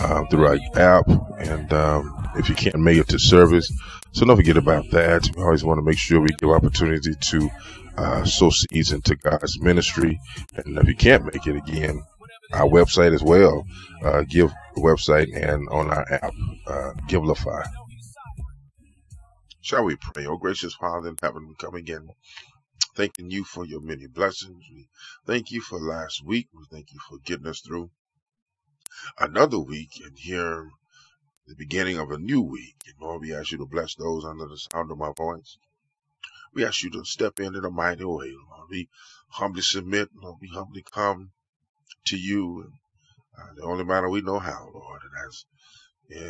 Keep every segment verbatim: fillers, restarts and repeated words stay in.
Uh, through our app, and um, if you can't make it to service, so don't forget about that. We always want to make sure we give opportunity to uh, sow seeds into God's ministry. And if you can't make it, again, our website as well, uh, give website, and on our app, uh, Givelify. Shall we pray? Oh, gracious Father in heaven, we come again thanking you for your many blessings. We thank you for last week. We thank you for getting us through another week and here the beginning of a new week. And Lord, we ask you to bless those under the sound of my voice. We ask you to step in in a mighty way, Lord. We humbly submit, Lord. We humbly come to you, and, uh, the only manner we know how, Lord, and that's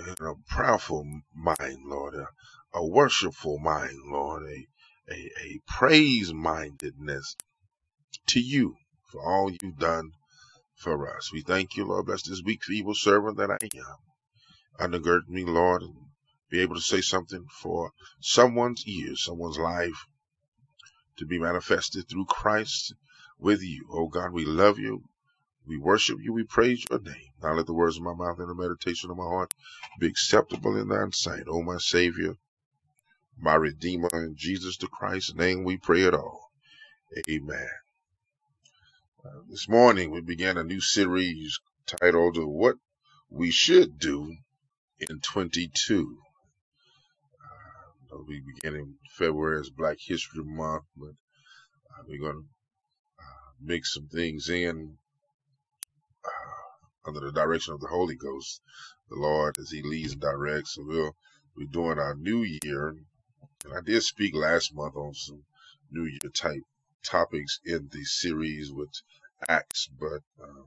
in a prayerful mind, Lord, a, a worshipful mind, Lord, a, a, a praise-mindedness to you for all you've done for us. We thank you, Lord. Bless this weak, feeble servant that I am. Undergird me, Lord, and be able to say something for someone's ears, someone's life, to be manifested through Christ with you. Oh God, we love you. We worship you. We praise your name. Now let the words of my mouth and the meditation of my heart be acceptable in thine sight. Oh my Savior, my Redeemer, in Jesus the Christ's name we pray it all. Amen. Uh, this morning we began a new series titled What We Should Do in twenty-two. Uh, it'll be beginning February as Black History Month, but uh, we're going to uh, mix some things in uh, under the direction of the Holy Ghost, the Lord, as he leads and directs. So we'll be doing our new year, and I did speak last month on some new year type topics in the series with Acts, but um,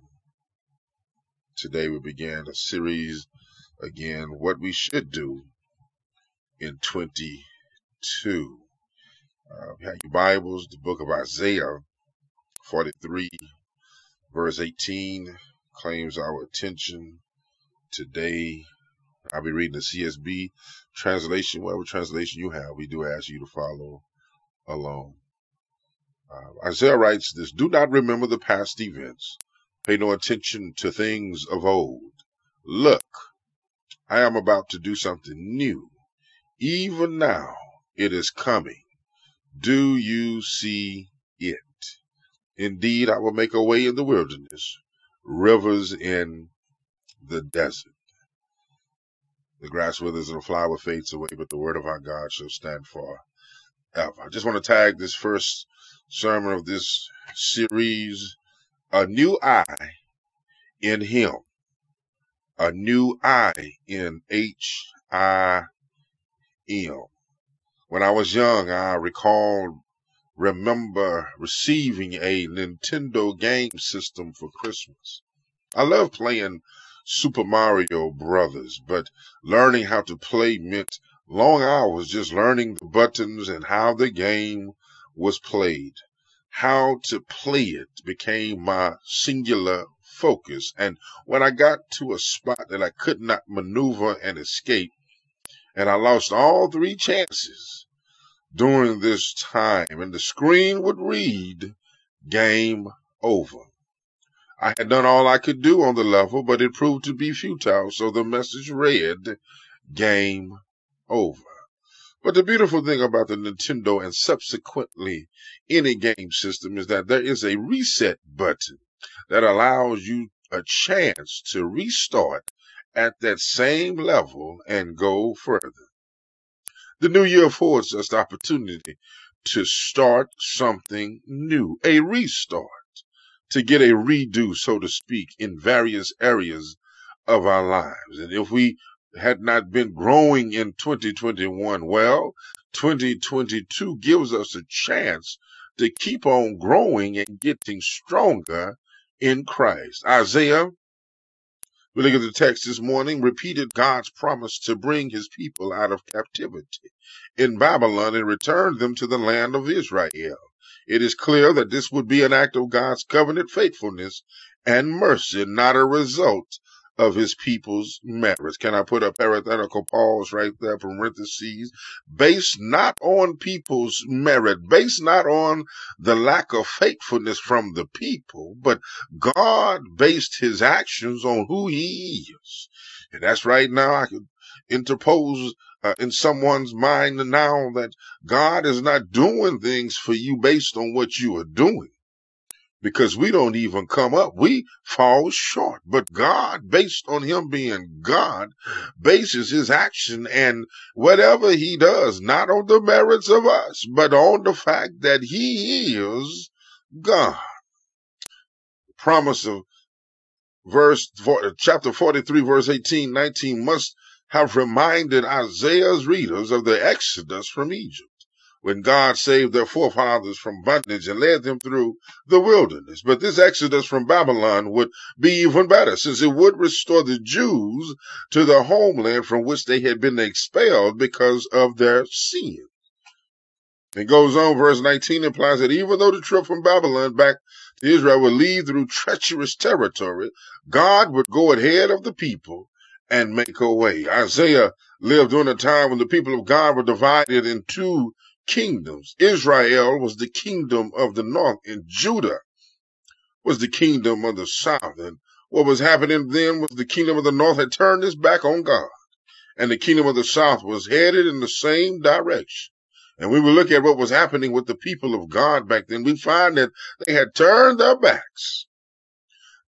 today we began a series again, What We Should Do in twenty-two. Uh, we have your Bibles, the book of Isaiah forty-three, verse eighteen, claims our attention today. I'll be reading the C S B translation, whatever translation you have. We do ask you to follow along. Uh, Isaiah writes this: do not remember the past events. Pay no attention to things of old. Look, I am about to do something new. Even now it is coming. Do you see it? Indeed, I will make a way in the wilderness, rivers in the desert. The grass withers and the flower fades away, but the word of our God shall stand forever. I just want to tag this first sermon of this series, a new eye in him, a new eye in H I M. When I was young, I recall, remember receiving a Nintendo game system for Christmas. I loved playing Super Mario Brothers, but learning how to play meant long hours just learning the buttons and how the game was played. How to play it became my singular focus, and when I got to a spot that I could not maneuver and escape, and I lost all three chances during this time, and the screen would read, game over. I had done all I could do on the level, but it proved to be futile, so the message read, game over. But the beautiful thing about the Nintendo and subsequently any game system is that there is a reset button that allows you a chance to restart at that same level and go further. The new year affords us the opportunity to start something new, a restart, to get a redo, so to speak, in various areas of our lives. And if we had not been growing in twenty twenty-one, well, twenty twenty-two gives us a chance to keep on growing and getting stronger in Christ. Isaiah, we look at the text this morning, repeated God's promise to bring his people out of captivity in Babylon and return them to the land of Israel. It is clear that this would be an act of God's covenant faithfulness and mercy, not a result of his people's merits. Can I put a parenthetical pause right there, parentheses? Based not on people's merit, based not on the lack of faithfulness from the people, but God based his actions on who he is. And that's right now I could interpose Uh, in someone's mind now that God is not doing things for you based on what you are doing, because we don't even come up. We fall short. But God, based on him being God, bases his action and whatever he does, not on the merits of us, but on the fact that he is God. The promise of verse chapter forty-three, verse eighteen, nineteen must have reminded Isaiah's readers of the exodus from Egypt, when God saved their forefathers from bondage and led them through the wilderness. But this exodus from Babylon would be even better, since it would restore the Jews to the homeland from which they had been expelled because of their sin. It goes on, verse nineteen implies that even though the trip from Babylon back to Israel would lead through treacherous territory, God would go ahead of the people and make a way. Isaiah lived during a time when the people of God were divided in two kingdoms. Israel was the kingdom of the north, and Judah was the kingdom of the south. And what was happening then was the kingdom of the north had turned its back on God, and the kingdom of the south was headed in the same direction. And when we look at what was happening with the people of God back then, we find that they had turned their backs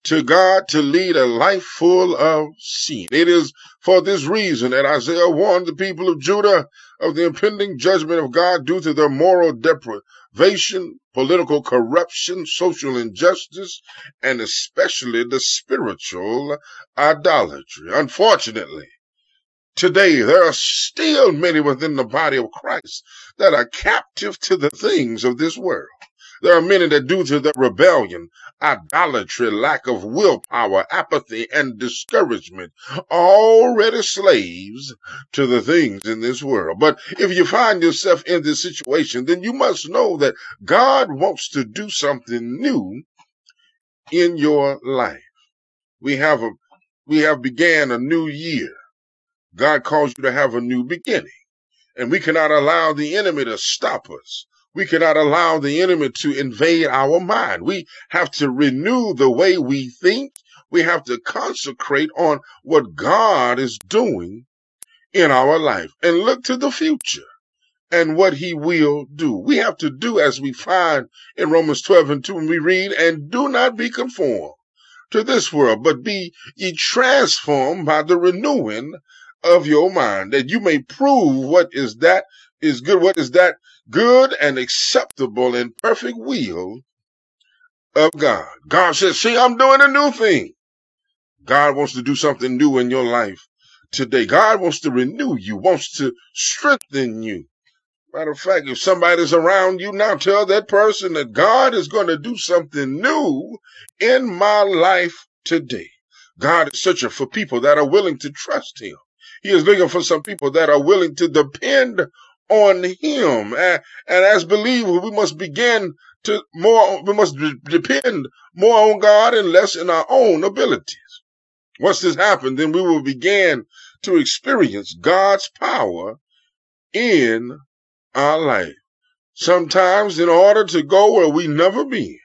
to God to lead a life full of sin. It is for this reason that Isaiah warned the people of Judah of the impending judgment of God due to their moral deprivation, political corruption, social injustice, and especially the spiritual idolatry. Unfortunately, today there are still many within the body of Christ that are captive to the things of this world. There are many that, due to their rebellion, idolatry, lack of willpower, apathy, and discouragement, are already slaves to the things in this world. But if you find yourself in this situation, then you must know that God wants to do something new in your life. We have a, we have began a new year. God calls you to have a new beginning, and we cannot allow the enemy to stop us. We cannot allow the enemy to invade our mind. We have to renew the way we think. We have to concentrate on what God is doing in our life and look to the future and what he will do. We have to do as we find in Romans twelve and two when we read, and do not be conformed to this world, but be ye transformed by the renewing of your mind, that you may prove what is that is good, what is that good and acceptable and perfect will of God. God says, see, I'm doing a new thing. God wants to do something new in your life today. God wants to renew you, wants to strengthen you. Matter of fact, if somebody's around you now, tell that person that God is going to do something new in my life today. God is searching for people that are willing to trust him. He is looking for some people that are willing to depend on him. And, and as believers, we must begin to more, we must depend more on God and less in our own abilities. Once this happens, then we will begin to experience God's power in our life. Sometimes in order to go where we've never been,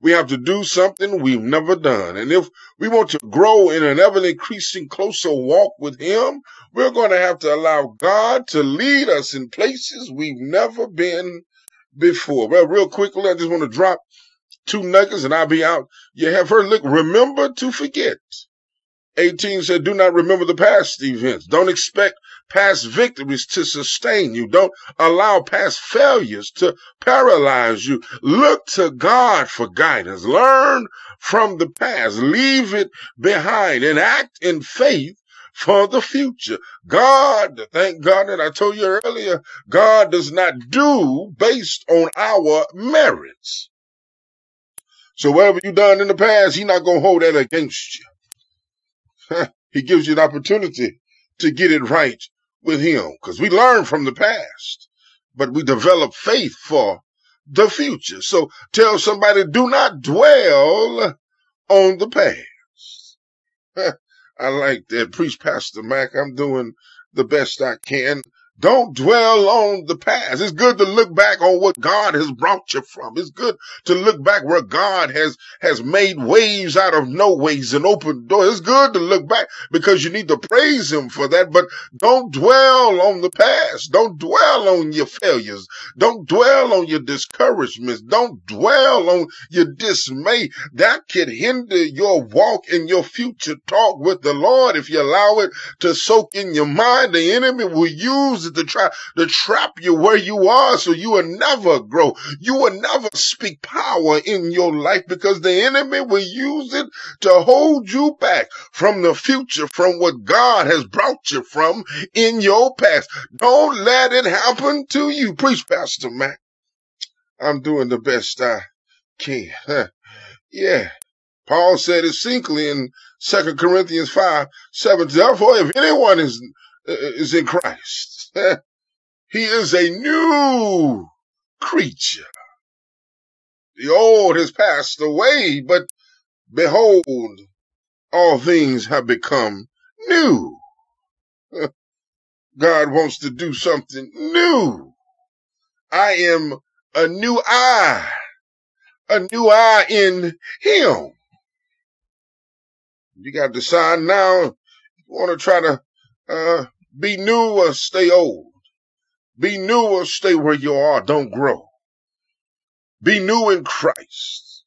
we have to do something we've never done. And if we want to grow in an ever-increasing closer walk with him, we're going to have to allow God to lead us in places we've never been before. Well, real quickly, I just want to drop two nuggets and I'll be out. You have heard, look, remember to forget eighteen said, do not remember the past events. Don't expect past victories to sustain you. Don't allow past failures to paralyze you. Look to God for guidance. Learn from the past. Leave it behind and act in faith for the future. God, thank God that I told you earlier, God does not do based on our merits. So whatever you done in the past, he's not going to hold that against you. He gives you an opportunity to get it right with him, because we learn from the past, but we develop faith for the future. So tell somebody, do not dwell on the past. I like that. Preach, Pastor Mac. I'm doing the best I can. Don't dwell on the past. It's good to look back on what God has brought you from. It's good to look back where God has, has made ways out of no ways and opened doors. It's good to look back because you need to praise him for that, but don't dwell on the past. Don't dwell on your failures. Don't dwell on your discouragements. Don't dwell on your dismay. That could hinder your walk and your future talk with the Lord. If you allow it to soak in your mind, the enemy will use to try to trap you where you are, so you will never grow. You will never speak power in your life because the enemy will use it to hold you back from the future, from what God has brought you from in your past. Don't let it happen to you. Preach, Pastor Mac. I'm doing the best I can. Huh. Yeah. Paul said it simply in Second Corinthians five seven. Therefore, if anyone is, uh, is in Christ, he is a new creature. The old has passed away, but behold, all things have become new. God wants to do something new. I am a new I, a new I in him. You got to decide now. You want to try to, uh, be new or stay old. Be new or stay where you are. Don't grow. Be new in Christ.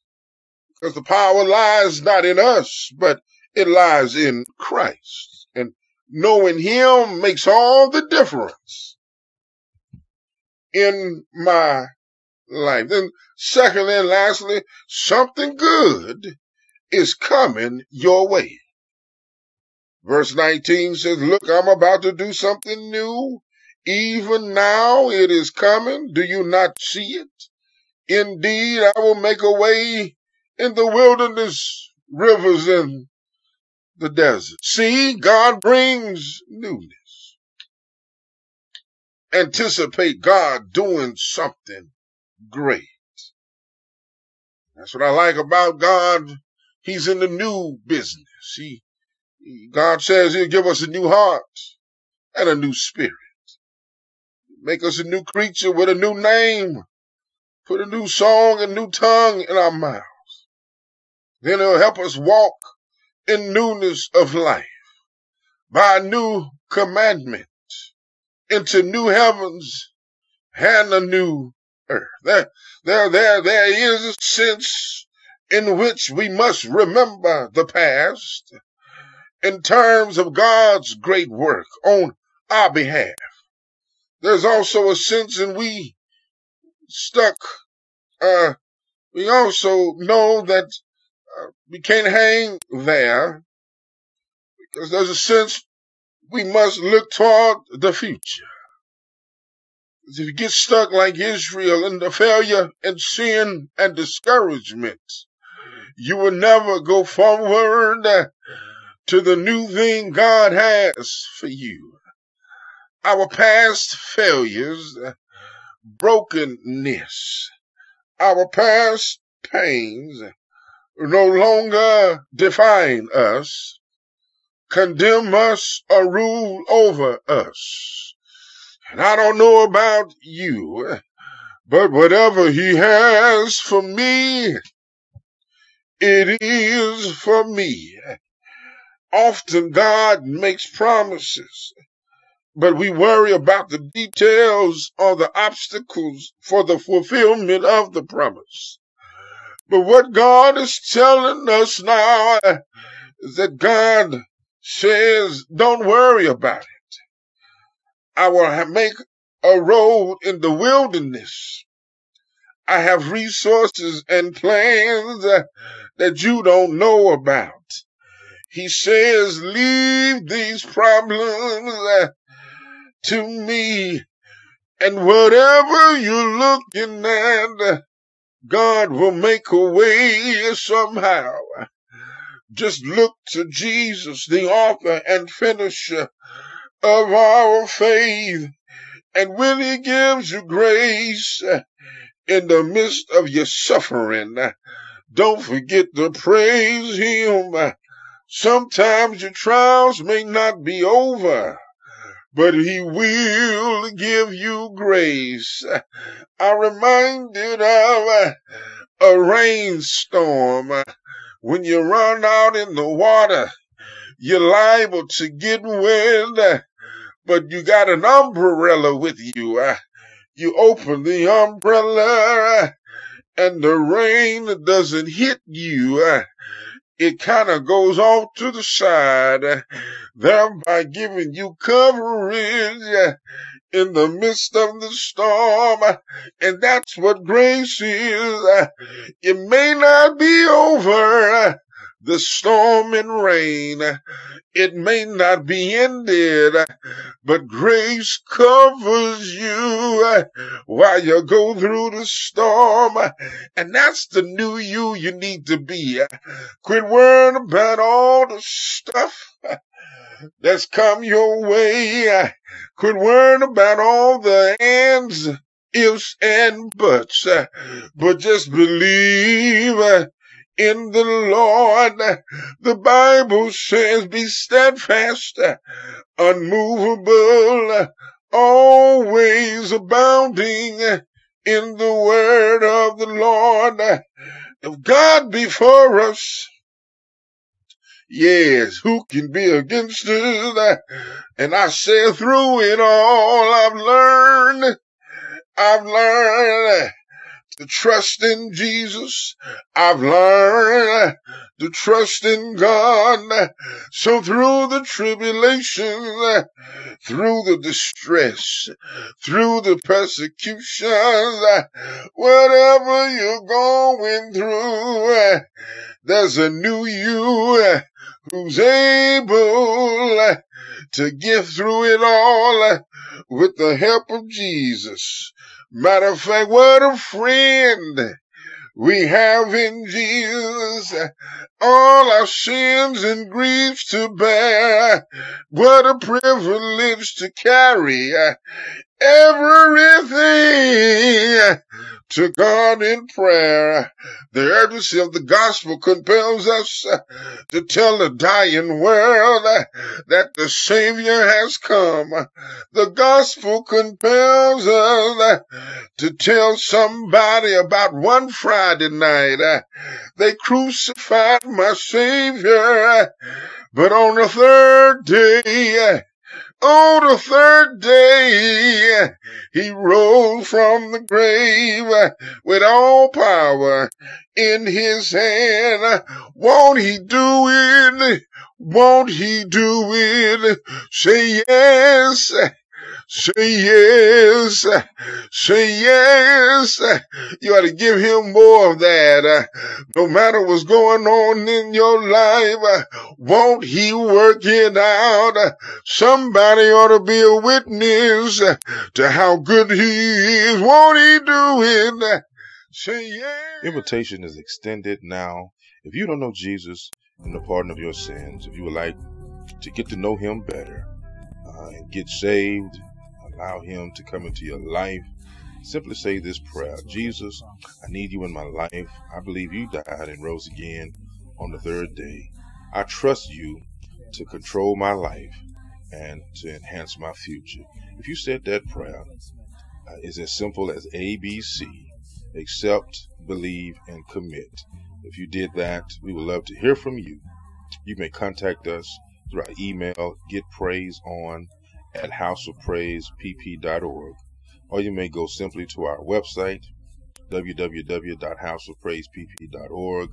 Because the power lies not in us, but it lies in Christ. And knowing him makes all the difference in my life. Then secondly and lastly, something good is coming your way. Verse nineteen says, look, I'm about to do something new. Even now it is coming. Do you not see it? Indeed, I will make a way in the wilderness, rivers in the desert. See, God brings newness. Anticipate God doing something great. That's what I like about God. He's in the new business. He God says he'll give us a new heart and a new spirit. Make us a new creature with a new name. Put a new song, a new tongue in our mouths. Then he'll help us walk in newness of life by a new commandment into new heavens and a new earth. There, there, there, there is a sense in which we must remember the past in terms of God's great work on our behalf. There's also a sense in we stuck. Uh, we also know that uh, we can't hang there because there's a sense we must look toward the future. If you get stuck like Israel in the failure and sin and discouragement, you will never go forward Uh, to the new thing God has for you. Our past failures, brokenness, our past pains no longer define us, condemn us, or rule over us. And I don't know about you, but whatever he has for me, it is for me. Often God makes promises, but we worry about the details or the obstacles for the fulfillment of the promise. But what God is telling us now is that God says, don't worry about it. I will make a road in the wilderness. I have resources and plans that you don't know about. He says, leave these problems to me. And whatever you're looking at, God will make a way somehow. Just look to Jesus, the author and finisher of our faith. And when he gives you grace in the midst of your suffering, don't forget to praise him. Sometimes your trials may not be over, but he will give you grace. I'm reminded of a rainstorm. When you run out in the water, you're liable to get wet, but you got an umbrella with you. You open the umbrella and the rain doesn't hit you. It kind of goes off to the side, thereby giving you coverage in the midst of the storm. And that's what grace is. It may not be over, the storm and rain. It may not be ended, but grace covers you while you go through the storm. And that's the new you you need to be. Quit worrying about all the stuff that's come your way. Quit worrying about all the ands, ifs, and buts. But just believe in the Lord. The Bible says, be steadfast, unmovable, always abounding in the word of the Lord. If God be for us, yes, who can be against us? And I say, through it all, I've learned, I've learned to trust in Jesus. I've learned to trust in God. So through the tribulation, through the distress, through the persecutions, whatever you're going through, there's a new you who's able to get through it all with the help of Jesus. Matter of fact, what a friend we have in Jesus. All our sins and griefs to bear. What a privilege to carry everything to God in prayer. The urgency of the gospel compels us to tell the dying world that the Savior has come. The gospel compels us to tell somebody about one Friday night. They crucified my Savior, but on the third day, on the third day, he rose from the grave with all power in his hand. Won't he do it? Won't he do it? Say yes. Say yes, say yes. You ought to give him more of that. No matter what's going on in your life, won't he work it out? Somebody ought to be a witness to how good he is. Won't he do it? Say yes. Invitation is extended now. If you don't know Jesus and the pardon of your sins, if you would like to get to know him better uh, and get saved, allow him to come into your life, simply say this prayer. Jesus, I need you in my life. I believe you died and rose again on the third day. I trust you to control my life and to enhance my future. If you said that prayer, uh, it's as simple as A B C, accept, believe, and commit. If you did that, we would love to hear from you. You may contact us through our email, getpraiseon at house of praise P P dot org, or you may go simply to our website, w w w dot house of praise P P dot org.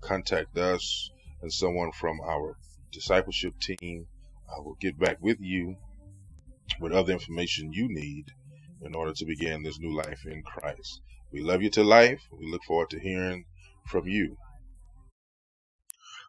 Contact us and someone from our discipleship team uh, will get back with you with other information you need in order to begin this new life in Christ. We love you to life. We look forward to hearing from you.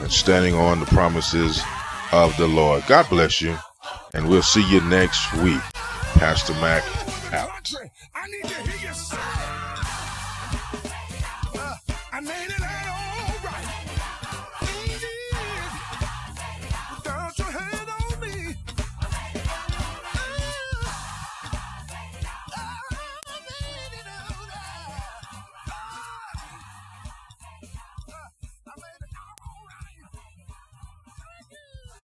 and standing on the promises of the Lord. God bless you, and we'll see you next week. Pastor Mac out. I need to hear you say, uh, I made it.